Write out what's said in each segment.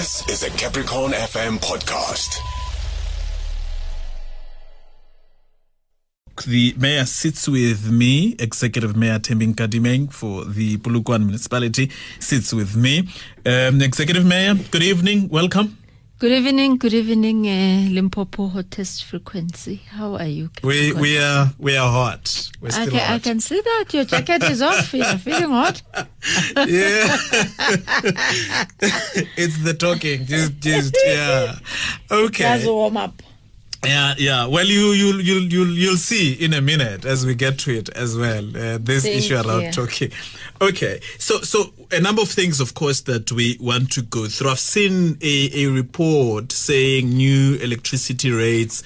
This is a Capricorn FM podcast. The mayor sits with me, Executive Mayor Thembi Nkadimeng for the Polokwane Municipality sits with me. Executive Mayor, good evening, welcome. Good evening, Limpopo Hottest Frequency. How are you? We are hot. We're still hot. I can see that your jacket is off. You're feeling hot. Yeah, it's the talking. Just yeah. Okay. That's a warm up. Yeah. Well, you'll see in a minute as we get to it as well. This issue around Turkey. Okay. So a number of things, of course, that we want to go through. I've seen a report saying new electricity rates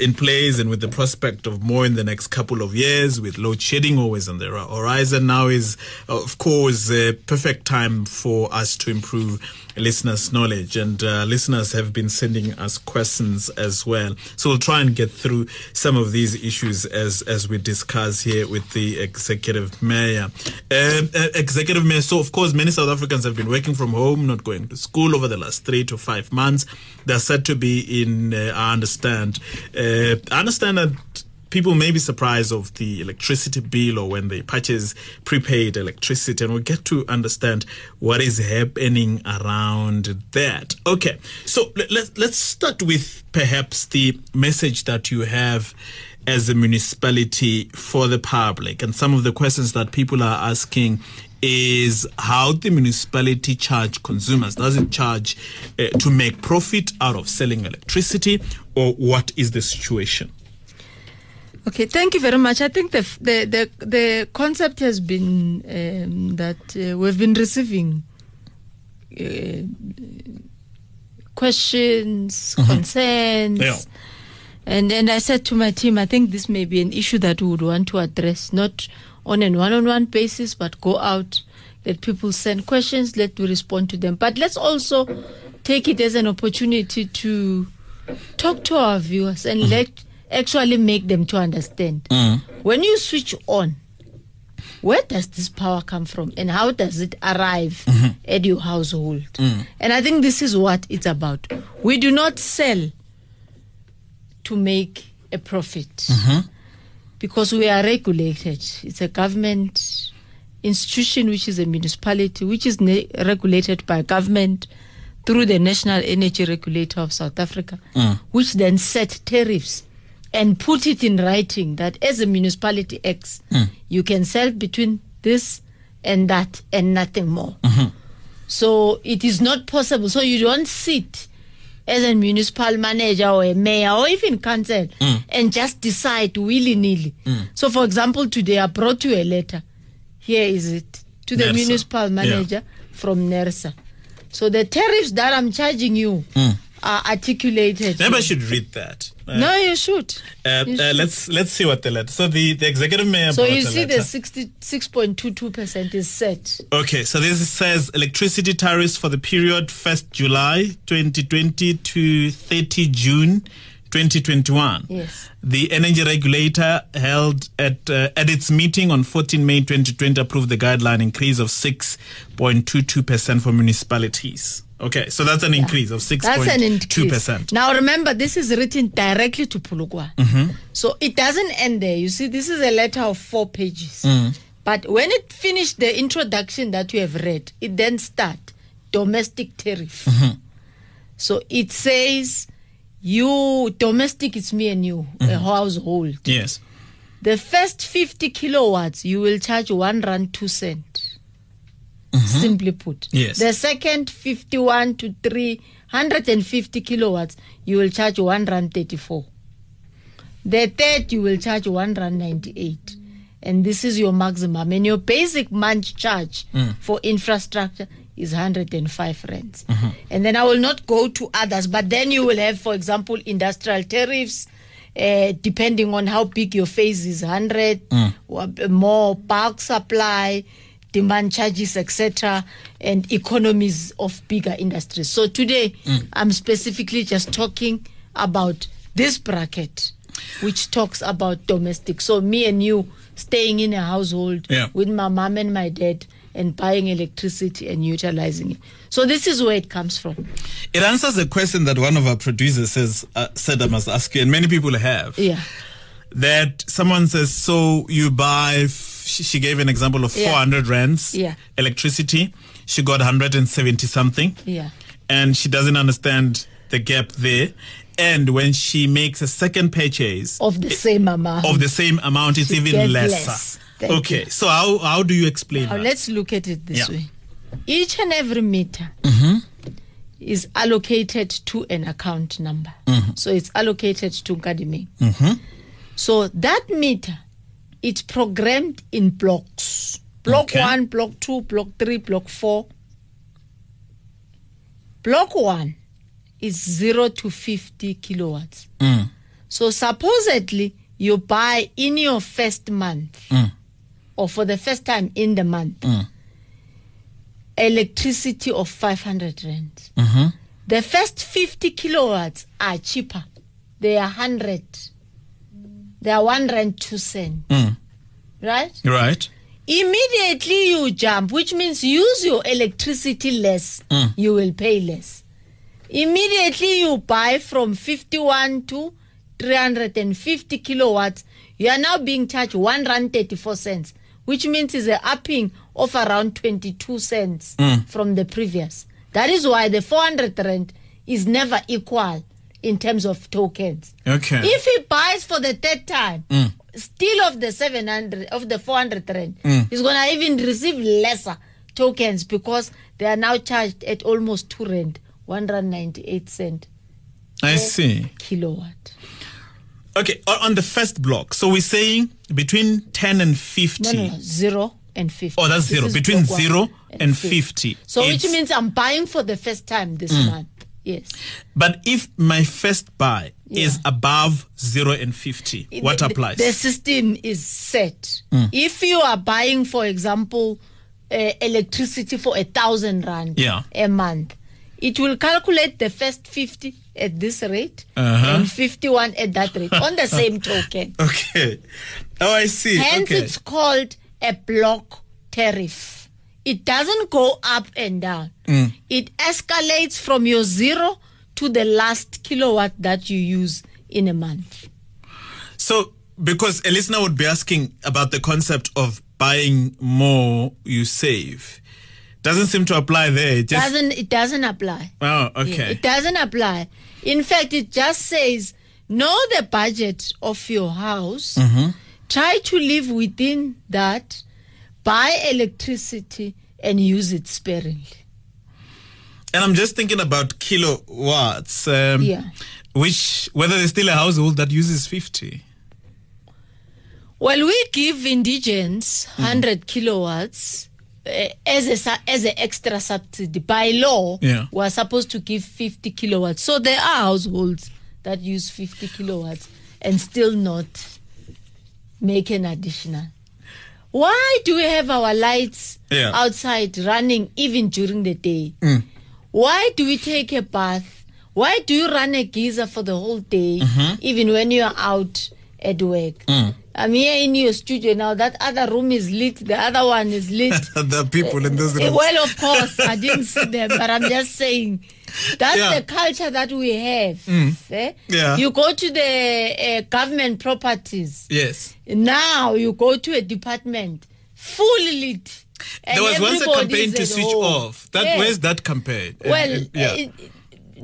in place and with the prospect of more in the next couple of years, with load shedding always on the horizon. Now is, of course, a perfect time for us to improve listeners' knowledge, and listeners have been sending us questions as well. So we'll try and get through some of these issues as we discuss here with the Executive Mayor. So, of course, many South Africans have been working from home, not going to school over the last 3 to 5 months. They're said to be in, I understand that people may be surprised of the electricity bill or when they purchase prepaid electricity, and we'll get to understand what is happening around that. Okay, so let's start with perhaps the message that you have as a municipality for the public, and some of the questions that people are asking is how the municipality charge consumers. Does it charge to make profit out of selling electricity, or what is the situation? Okay, thank you very much. I think the concept has been that we've been receiving questions, mm-hmm. concerns, yeah. and I said to my team, I think this may be an issue that we would want to address, not on a one-on-one basis, but go out, let people send questions, let we respond to them. But let's also take it as an opportunity to talk to our viewers and mm-hmm. let actually make them to understand. Mm-hmm. When you switch on, where does this power come from and how does it arrive mm-hmm. at your household? Mm-hmm. And I think this is what it's about. We do not sell to make a profit mm-hmm. because we are regulated. It's a government institution, which is a municipality, which is regulated by government through the National Energy Regulator of South Africa, which then set tariffs and put it in writing that as a municipality X, you can sell between this and that and nothing more. Mm-hmm. So it is not possible. So you don't sit as a municipal manager or a mayor or even council and just decide willy-nilly. So, for example, today I brought you a letter. Here is it. To the NERSA. Municipal manager from NERSA. So the tariffs that I'm charging you are articulated. Never should read that. No, you should. Let's see what the letter. So the executive mayor. So you see the 66.22% is set. Okay, so this says electricity tariffs for the period 1st July 2020 to 30 June 2021. Yes. The energy regulator held at its meeting on 14 May 2020 approved the guideline increase of 6.22% for municipalities. Okay, so that's an increase of 6.2%. Now remember, this is written directly to Polokwane. Mm-hmm. So it doesn't end there. You see, this is a letter of 4 pages. Mm. But when it finished the introduction that you have read, it then starts domestic tariff. Mm-hmm. So it says you domestic, it's me and you, mm-hmm. a household. Yes. The first 50 kilowatts, you will charge 1 rand 2 cents. Mm-hmm. Simply put. Yes. The second 51 to 350 kilowatts, you will charge 1 rand 34. The third, you will charge 1 rand 98. And this is your maximum. And your basic month charge for infrastructure is 105 rands. Mm-hmm. And then I will not go to others, but then you will have, for example, industrial tariffs, depending on how big your phase is, 100, or more bulk supply, demand charges, etc., and economies of bigger industries. So today, I'm specifically just talking about this bracket, which talks about domestic. So me and you staying in a household with my mom and my dad, and buying electricity and utilizing it. So this is where it comes from. It answers the question that one of our producers has said I must ask you, and many people have. Yeah. That someone says, so you buy, she gave an example of 400 rands electricity. She got 170 something. Yeah. And she doesn't understand the gap there. And when she makes a second purchase of the same amount, it's even lesser. Okay. So how do you explain that? Let's look at it this way. Each and every meter is allocated to an account number. Mm-hmm. So it's allocated to Nkadimeng. Mm-hmm. So that meter, it's programmed in blocks. Block 1, block 2, block 3, block 4. Block 1 is 0 to 50 kilowatts. Mm. So supposedly, you buy in your first month or for the first time in the month electricity of 500 rand. Mm-hmm. The first 50 kilowatts are cheaper. They are 100. They are 1 rand 2 cents. Mm. Right? Right. Immediately you jump, which means use your electricity less, you will pay less. Immediately you buy from 51 to 350 kilowatts, you are now being charged 1 rand 34 cents, which means is an upping of around 22 cents from the previous. That is why the 400 rand is never equal in terms of tokens. Okay. If he buys for the third time, still of the 700 of the 400 rand, he's gonna even receive lesser tokens because they are now charged at almost 2 rand, 1 rand 98 cent. I see. Kilowatt. Okay, on the first block. So we're saying between 10 and 50. No, 0 and 50. Oh, that's this 0. Between 0 and 50. So it's, which means I'm buying for the first time this month. Yes. But if my first buy is above 0 and 50, what applies? The system is set. If you are buying, for example, electricity for 1,000 rand a month, it will calculate the first 50 at this rate and 51 at that rate on the same token. Okay. Oh, I see. Hence, it's called a block tariff. It doesn't go up and down. It escalates from your 0 to the last kilowatt that you use in a month. So, because a listener would be asking about the concept of buying more, you save. Doesn't seem to apply there. It doesn't apply. Oh, okay. It doesn't apply. In fact, it just says, know the budget of your house. Mm-hmm. Try to live within that. Buy electricity and use it sparingly. And I'm just thinking about kilowatts, which whether there's still a household that uses 50. Well, we give indigents 100 kilowatts as an extra subsidy. By law, we're supposed to give 50 kilowatts. So there are households that use 50 kilowatts and still not make an additional. Why do we have our lights outside running even during the day? Why do we take a bath? Why do you run a geyser for the whole day, even when you are out at work? I'm here in your studio now. That other room is lit. The other one is lit. There are people in those rooms. Well, of course, I didn't see them, but I'm just saying that's the culture that we have. Eh? Yeah. You go to the government properties. Yes. Now you go to a department fully lit. There was once a campaign to switch off. Where's that campaign? Well,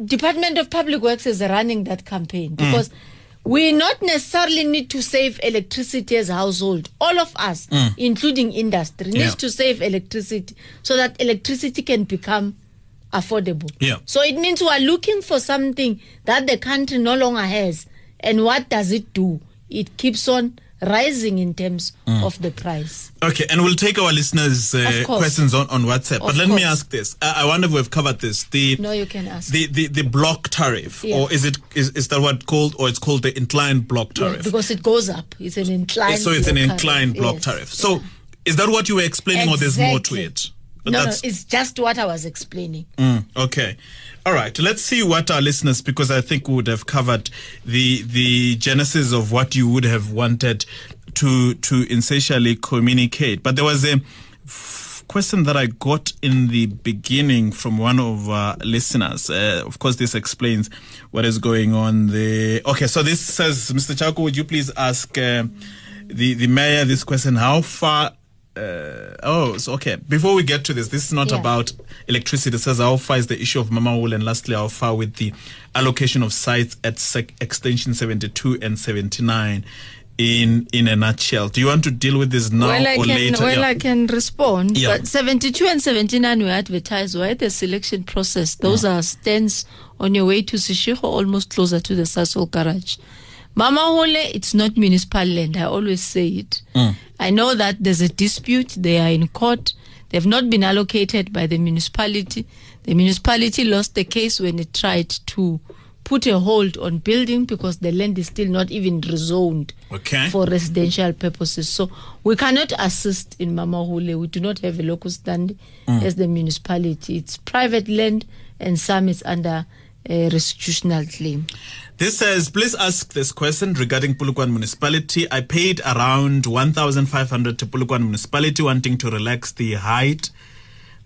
Department of Public Works is running that campaign because we not necessarily need to save electricity as a household. All of us, including industry, needs to save electricity so that electricity can become affordable. Yeah. So it means we are looking for something that the country no longer has. And what does it do? It keeps on rising in terms of the price. Okay, and we'll take our listeners' questions on WhatsApp. But let me ask this. I wonder if we've covered this. No, you can ask. The block tariff, or is that what called, or it's called the inclined block tariff? Yeah, because it goes up. It's an inclined. So it's an inclined block tariff. So is that what you were explaining, or there's more to it? No, it's just what I was explaining. Okay. All right, let's see what our listeners, because I think we would have covered the genesis of what you would have wanted to essentially communicate. But there was a question that I got in the beginning from one of our listeners. Of course, this explains what is going on there. Okay, so this says, Mr. Chako, would you please ask the mayor this question? How far... okay. Before we get to this, this is not about electricity. It says, how far is the issue of Mamahule? And lastly, how far with the allocation of sites at Extension 72 and 79 in a nutshell? Do you want to deal with this now or later? Well, I can respond. Yeah. But 72 and 79 were advertised. Why the selection process? Those are stands on your way to Sishihu, almost closer to the Sasol garage. Mamahule, it's not municipal land. I always say it. I know that there's a dispute. They are in court. They've not been allocated by the municipality. The municipality lost the case when it tried to put a hold on building because the land is still not even rezoned for residential purposes. So we cannot assist in Mamahule. We do not have a local standing as the municipality. It's private land and some is under a restitutional claim. This says, please ask this question regarding Polokwane Municipality. I paid around 1,500 to Polokwane Municipality wanting to relax the height.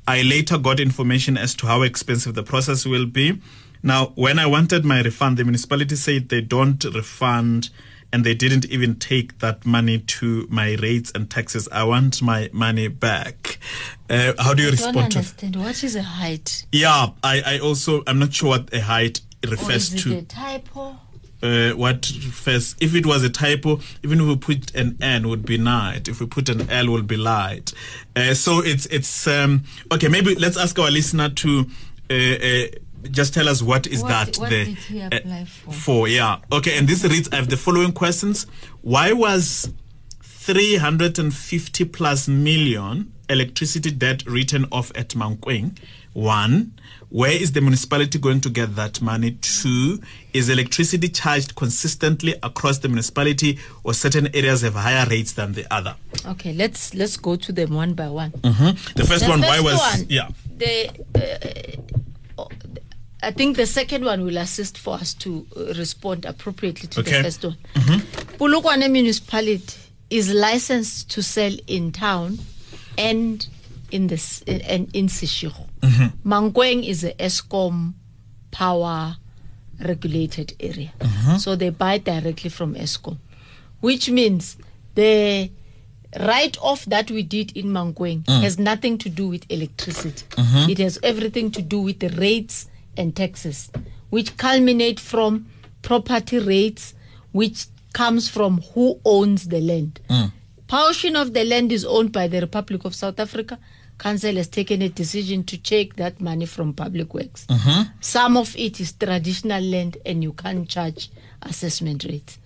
I later got information as to how expensive the process will be. Now, when I wanted my refund, the municipality said they don't refund and they didn't even take that money to my rates and taxes. I want my money back. How do you respond to that? I don't understand. What is a height? Yeah, I also, I'm not sure what a height refers to. Is it a typo? What refers, if it was a typo, even if we put an N, it would be night. If we put an L, it would be light. So it's okay, maybe let's ask our listener to just tell us what there. What did he apply for? Yeah. Okay, and this reads, I have the following questions. Why was 350 plus million electricity debt written off at Mankweng? 1. Where is the municipality going to get that money? 2. Is electricity charged consistently across the municipality or certain areas have higher rates than the other? Okay, let's go to them one by one. The first one, why was... Yeah. I think the second one will assist for us to respond appropriately to the first one. Polokwane Municipality is licensed to sell in town and in Seshego. Mankweng is an Eskom power regulated area. So they buy directly from Eskom, which means the write-off that we did in Mankweng has nothing to do with electricity. It has everything to do with the rates and taxes, which culminate from property rates, which comes from who owns the land. Portion of the land is owned by the Republic of South Africa. Council has taken a decision to take that money from public works. Some of it is traditional land and you can't charge assessment rates.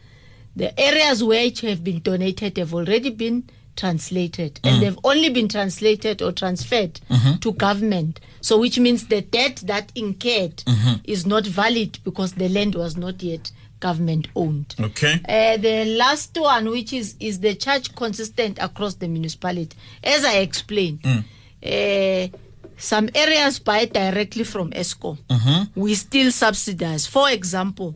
The areas which have been donated have already been translated and they've only been translated or transferred to government. So which means the debt that incurred is not valid because the land was not yet government owned. The last one, which is the charge consistent across the municipality. As I explained, some areas buy directly from Eskom. We still subsidize. For example,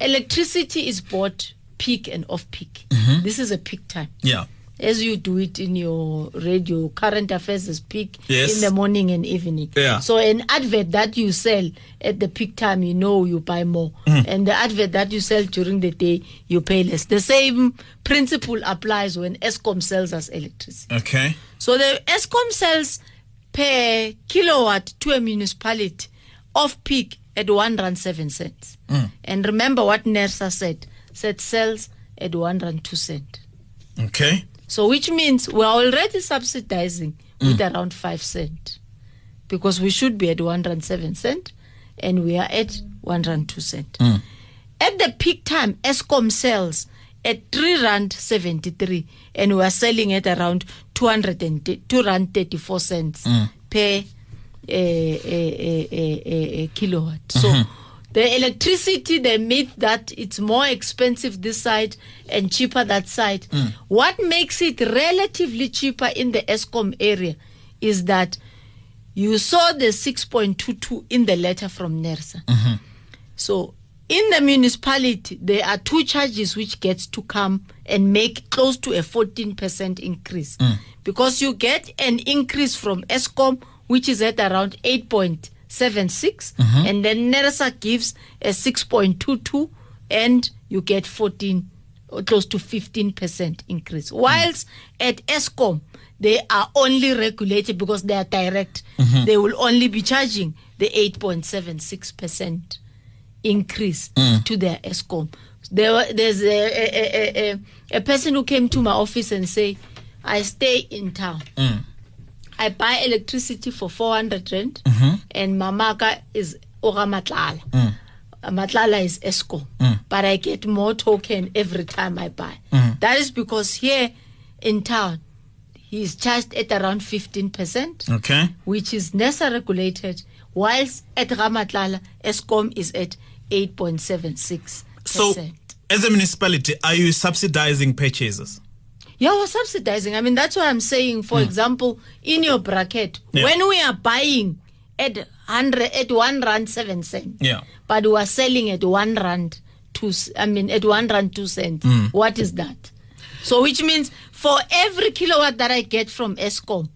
electricity is bought peak and off peak. This is a peak time. Yeah. As you do it in your radio, current affairs is peak in the morning and evening. So an advert that you sell at the peak time, you know you buy more. And the advert that you sell during the day, you pay less. The same principle applies when Eskom sells us electricity. So the Eskom sells per kilowatt to a municipality off peak at 1.07. And remember what NERSA said sells at 1.02. So which means we are already subsidizing with around 5 cents because we should be at 1.07 and we are at 1.02. At the peak time, Eskom sells at 3.73 and we are selling at around 2.34 per kilowatt. So the electricity, the myth that it's more expensive this side and cheaper that side. What makes it relatively cheaper in the Eskom area is that you saw the 6.22 in the letter from NERSA. So In the municipality, there are two charges which gets to come and make close to a 14% increase. Mm. Because you get an increase from Eskom, which is at around 8.76, mm-hmm. and then NERSA gives a 6.22, and you get 14, or close to 15% increase. Whilst at Eskom, they are only regulated because they are direct. Mm-hmm. They will only be charging the 8.76%. increase to their Eskom. There's a person who came to my office and say, I stay in town. Mm. I buy electricity for 400 rand, mm-hmm. and Mamaka is Ora Matlala. Mm. Matlala is Eskom. Mm. But I get more token every time I buy. Mm. That is because here in town, he's charged at around 15%, okay, which is NERSA regulated, whilst at Ramatlala, Eskom is at 8.76%. So, as a municipality, are you subsidizing purchases? Yeah, we're subsidizing. I mean, that's what I'm saying. For example, in your bracket, when we are buying at 100, at 1 rand 7 cents, but we are selling at 1 rand 2, I mean, at 1 rand 2 cents, what is that? So, which means for every kilowatt that I get from Eskom,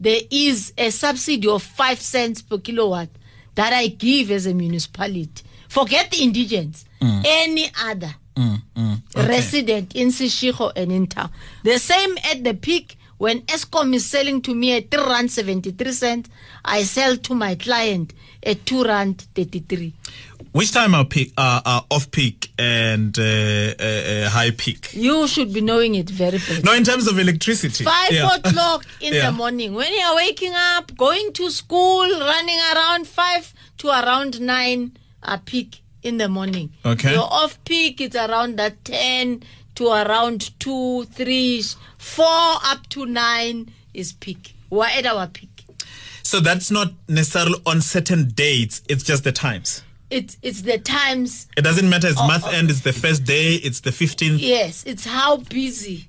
there is a subsidy of 5 cents per kilowatt that I give as a municipality. Forget the indigents, any other resident in Sishihu and in town. The same at the peak when Eskom is selling to me at 3 rand 73 cents, I sell to my client at 2 rand 33. Which time are off-peak and high-peak? You should be knowing it very well. No, in terms of electricity. 5 o'clock in the morning. When you're waking up, going to school, running around 5 to around 9 are peak in the morning. Okay. Your off-peak is around that 10 to around 2, 3, 4 up to 9 is peak. We're at our peak. So that's not necessarily on certain dates. It's just the times. It's the times. It doesn't matter. It's month end. It's the first day. It's the 15th. Yes. It's how busy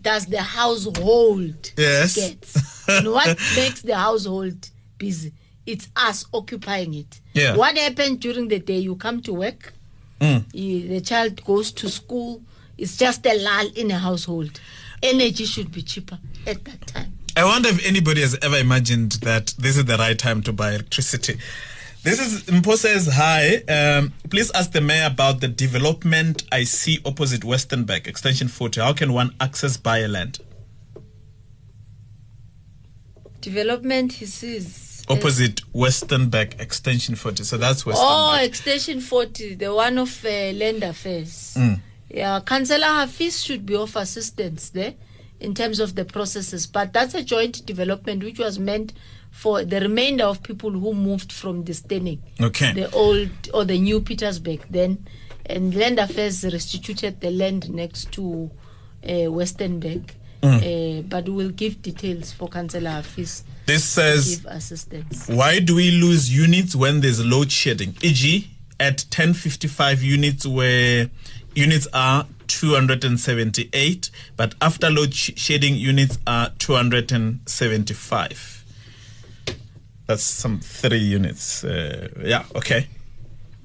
does the household gets. And what makes the household busy? It's us occupying it. Yeah. What happened during the day? You come to work. Mm. The child goes to school. It's just a lull in a household. Energy should be cheaper at that time. I wonder if anybody has ever imagined that this is the right time to buy electricity. This is Mpo says, hi, please ask the mayor about the development I see opposite Western Bank, Extension 40. How can one access buyer land? Development he sees. Opposite Western Bank, Extension 40. So that's Western Bank. Oh, Extension 40, the one of Land Affairs. Mm. Yeah, Councillor Hafiz should be of assistance there in terms of the processes. But that's a joint development which was meant for the remainder of people who moved from the Stenic, the old or the new Petersburg then, and Land Affairs restituted the land next to Western Bank. But we'll give details for Councillor Hafiz. This says, give assistance. Why do we lose units when there's load shedding? E.g., at 10:55 units where units are 278, but after load shedding units are 275. That's some 3 units.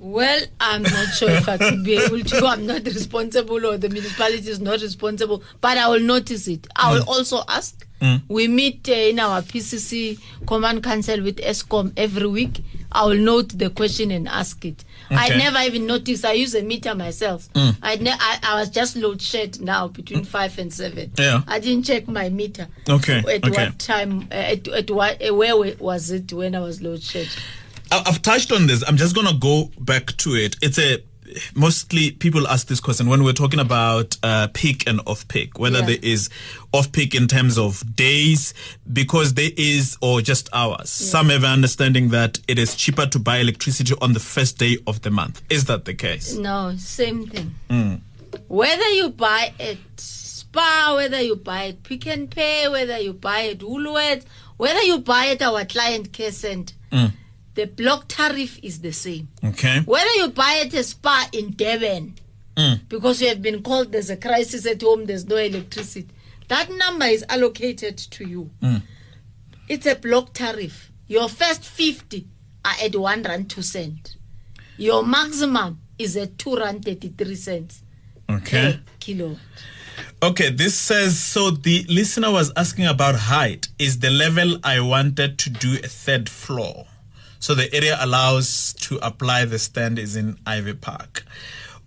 Well, I'm not sure if I could be able to. I'm not responsible, or the municipality is not responsible, but I will notice it. I will also ask. We meet in our PCC Command Council with Eskom every week. I will note the question and ask it. Okay. I never even noticed. I use a meter myself. I was just load shed now between 5 and 7. Yeah. I didn't check my meter. Okay. What time? Where was it when I was load shed? I've touched on this. I'm just gonna go back to it. It's a mostly people ask this question when we're talking about peak and off peak, whether there is off peak in terms of days, because there is, or just hours. Some have an understanding that it is cheaper to buy electricity on the first day of the month. Is that the case? No, same thing. Whether you buy at Spa, whether you buy at Pick and Pay, whether you buy at Woolworths, whether you buy at our client care center, the block tariff is the same. Okay. Whether you buy at a Spa in Durban, because you have been called, there's a crisis at home, there's no electricity, that number is allocated to you. It's a block tariff. Your first 50 are at 1 rand 2 cent. Your maximum is at R2.33 per kilo. Okay, this says, so the listener was asking about height. Is the level I wanted to do a third floor? So the area allows to apply the stand is in Ivy Park.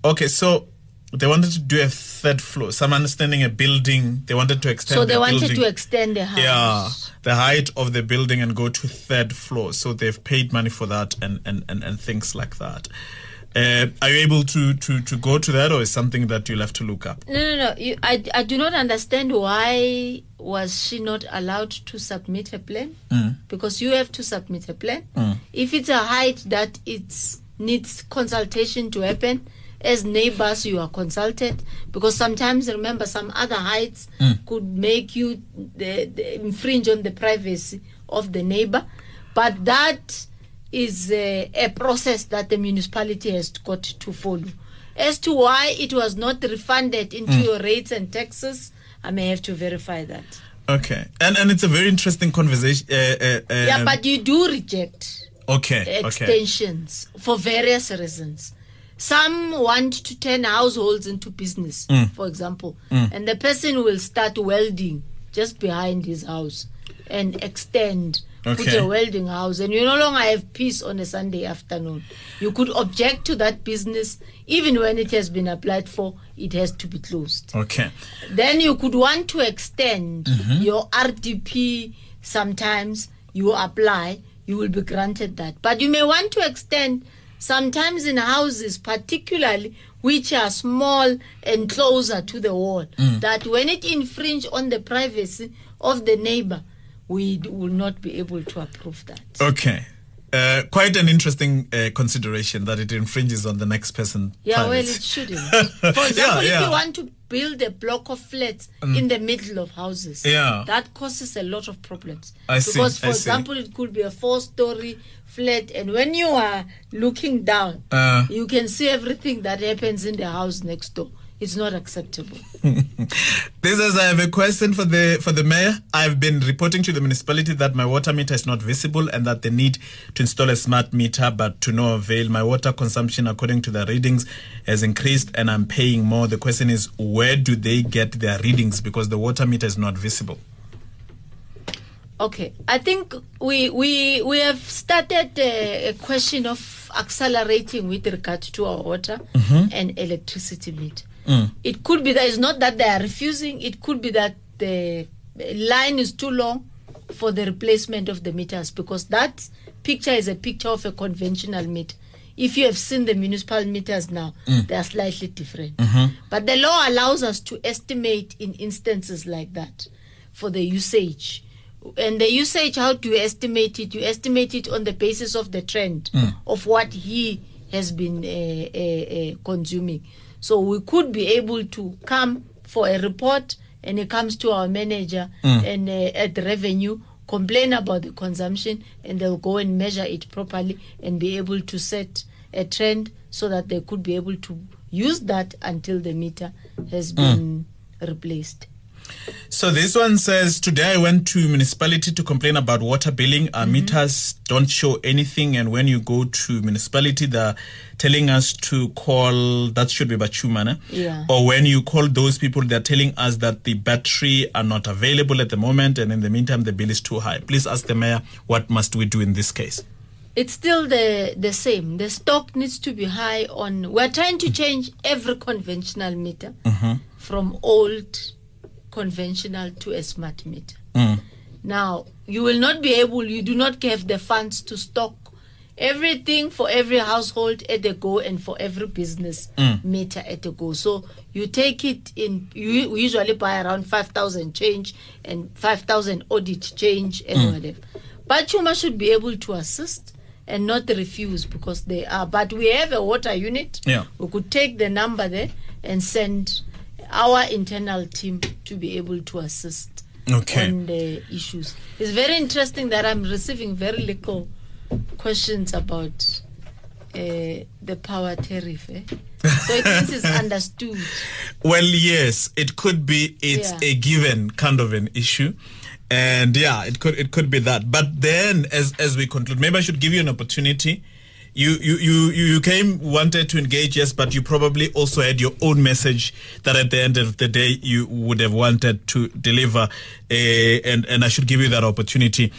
Okay, so they wanted to do a third floor. Some understanding a building, they wanted to extend the building. So they wanted to extend the house. Yeah, the height of the building and go to third floor. So they've paid money for that and things like that. Are you able to go to that, or is something that you'll have to look up? No. I do not understand why was she not allowed to submit a plan, because you have to submit a plan. If it's a height that it needs consultation to happen, as neighbors you are consulted, because sometimes, remember, some other heights could make you infringe on the privacy of the neighbor, but that is a process that the municipality has got to follow. As to why it was not refunded into your rates and taxes, I may have to verify that. Okay, and it's a very interesting conversation. Yeah, but you do reject extensions for various reasons. Some want to turn households into business, for example, and the person will start welding just behind his house and extend. Put a welding house, and you no longer have peace on a Sunday afternoon. You could object to that business. Even when it has been applied for, it has to be closed. Okay. Then you could want to extend your RDP. Sometimes you apply, you will be granted that. But you may want to extend sometimes in houses, particularly which are small and closer to the wall, that when it infringes on the privacy of the neighbor, we will not be able to approve that. Okay. Quite an interesting consideration that it infringes on the next person. Yeah, well, it shouldn't. For example, if you want to build a block of flats in the middle of houses, that causes a lot of problems. Because, for example, it could be a 4-story flat, and when you are looking down, you can see everything that happens in the house next door. It's not acceptable. This is, I have a question for the mayor. I've been reporting to the municipality that my water meter is not visible and that they need to install a smart meter, but to no avail. My water consumption, according to the readings, has increased and I'm paying more. The question is, where do they get their readings? Because the water meter is not visible. Okay. I think we have started a question of accelerating with regard to our water and electricity meter. It could be that it's not that they are refusing. It could be that the line is too long for the replacement of the meters, because that picture is a picture of a conventional meter. If you have seen the municipal meters now, they are slightly different. But the law allows us to estimate in instances like that for the usage. And the usage, how do you estimate it? You estimate it on the basis of the trend of what he has been consuming. So we could be able to come for a report, and it comes to our manager and at revenue, complain about the consumption, and they'll go and measure it properly and be able to set a trend so that they could be able to use that until the meter has been replaced. So this one says, today I went to municipality to complain about water billing. Our meters don't show anything. And when you go to municipality, they're telling us to call, that should be Bachumana. Yeah. Or when you call those people, they're telling us that the battery are not available at the moment. And in the meantime, the bill is too high. Please ask the mayor, what must we do in this case? It's still the same. The stock needs to be high on. We're trying to change every conventional meter from old conventional to a smart meter. Now, you will not be able, you do not have the funds to stock everything for every household at a go and for every business meter at a go. So you take it in, you usually buy around 5,000 change and 5,000 audit change and whatever. But Chuma should be able to assist and not refuse, because they are, but we have a water unit. Yeah. We could take the number there and send our internal team to be able to assist on the issues. It's very interesting that I'm receiving very little questions about the power tariff. So it means it's understood. Well, yes, it could be. It's a given kind of an issue. And it could be that. But then, as we conclude, maybe I should give you an opportunity You came, wanted to engage, yes, but you probably also had your own message that at the end of the day you would have wanted to deliver, and I should give you that opportunity.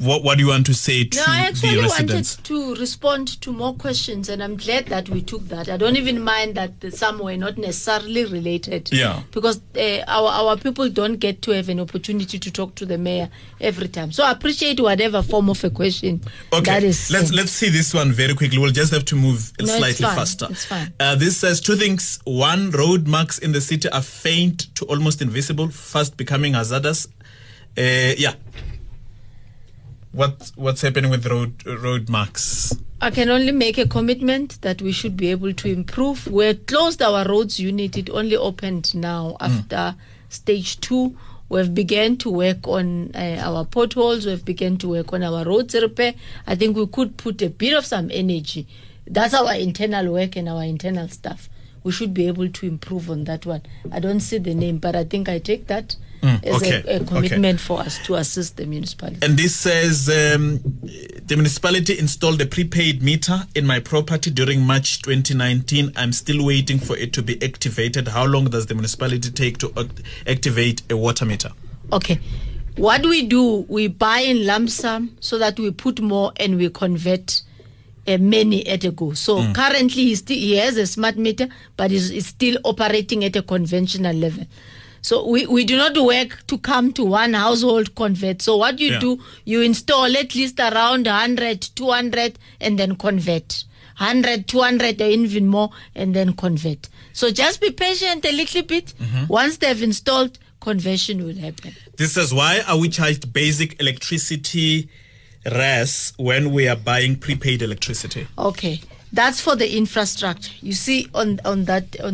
What do you want to say to the residents? No, I actually wanted to respond to more questions, and I'm glad that we took that. I don't even mind that some were not necessarily related, because our people don't get to have an opportunity to talk to the mayor every time. So I appreciate whatever form of a question that is. Let's see this one very quickly. We'll just have to move slightly faster. It's fine. This says two things. One, road marks in the city are faint to almost invisible, fast becoming hazardous. What's happening with road marks? I can only make a commitment that we should be able to improve. We closed our roads unit. It only opened now after stage 2. We've begun to work on our potholes. We've begun to work on our roads repair. I think we could put a bit of some energy. That's our internal work and our internal staff. We should be able to improve on that one. I don't see the name, but I think I take that as a commitment for us to assist the municipality. And this says, the municipality installed a prepaid meter in my property during March 2019. I'm still waiting for it to be activated. How long does the municipality take to activate a water meter? Okay. What we do, we buy in lump sum so that we put more and we convert many at a go. So currently he has a smart meter, but it's still operating at a conventional level. So we do not work to come to one household convert. So what you do, you install at least around 100, 200, and then convert. 100, 200, or even more, and then convert. So just be patient a little bit. Once they've installed, conversion will happen. This is why are we charged basic electricity RAS when we are buying prepaid electricity? Okay. That's for the infrastructure. You see on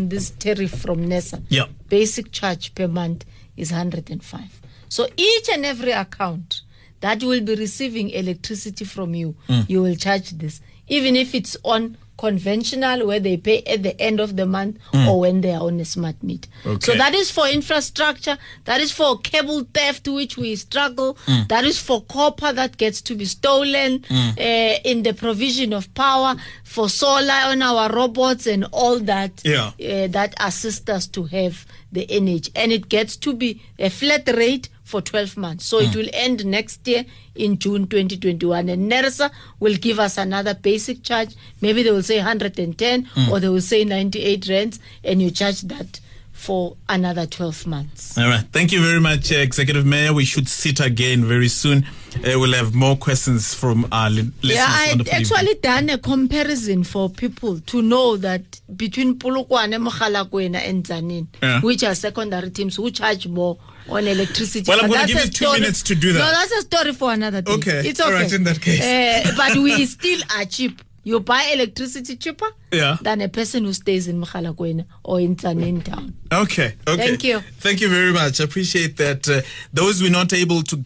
this tariff from NESA, basic charge per month is 105. So each and every account that will be receiving electricity from you, you will charge this, even if it's on conventional where they pay at the end of the month or when they are on a smart meter. So that is for infrastructure, that is for cable theft, which we struggle, that is for copper that gets to be stolen, in the provision of power, for solar on our robots and all that, that assists us to have the energy. And it gets to be a flat rate for 12 months. So it will end next year in June 2021. And NERSA will give us another basic charge. Maybe they will say 110 or they will say 98 rands, and you charge that for another 12 months. All right. Thank you very much, Executive Mayor. We should sit again very soon. We'll have more questions from our listeners. Yeah, I actually done a comparison for people to know that between Polokwane, Mogalakwena, and Tzaneen, which are secondary teams who charge more on electricity. Well, I'm going to give you 2 minutes to do that. No, that's a story for another day. Okay. It's okay. All right, in that case. But we still are cheap. You buy electricity cheaper than a person who stays in Mogalakwena or in Tzaneen town. Okay. Thank you. Thank you very much. I appreciate that. Those we're not able to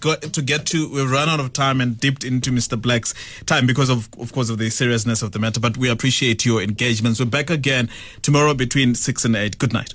get to, we've run out of time and dipped into Mr. Black's time because of course, of the seriousness of the matter. But we appreciate your engagements. We're back again tomorrow between 6 and 8. Good night.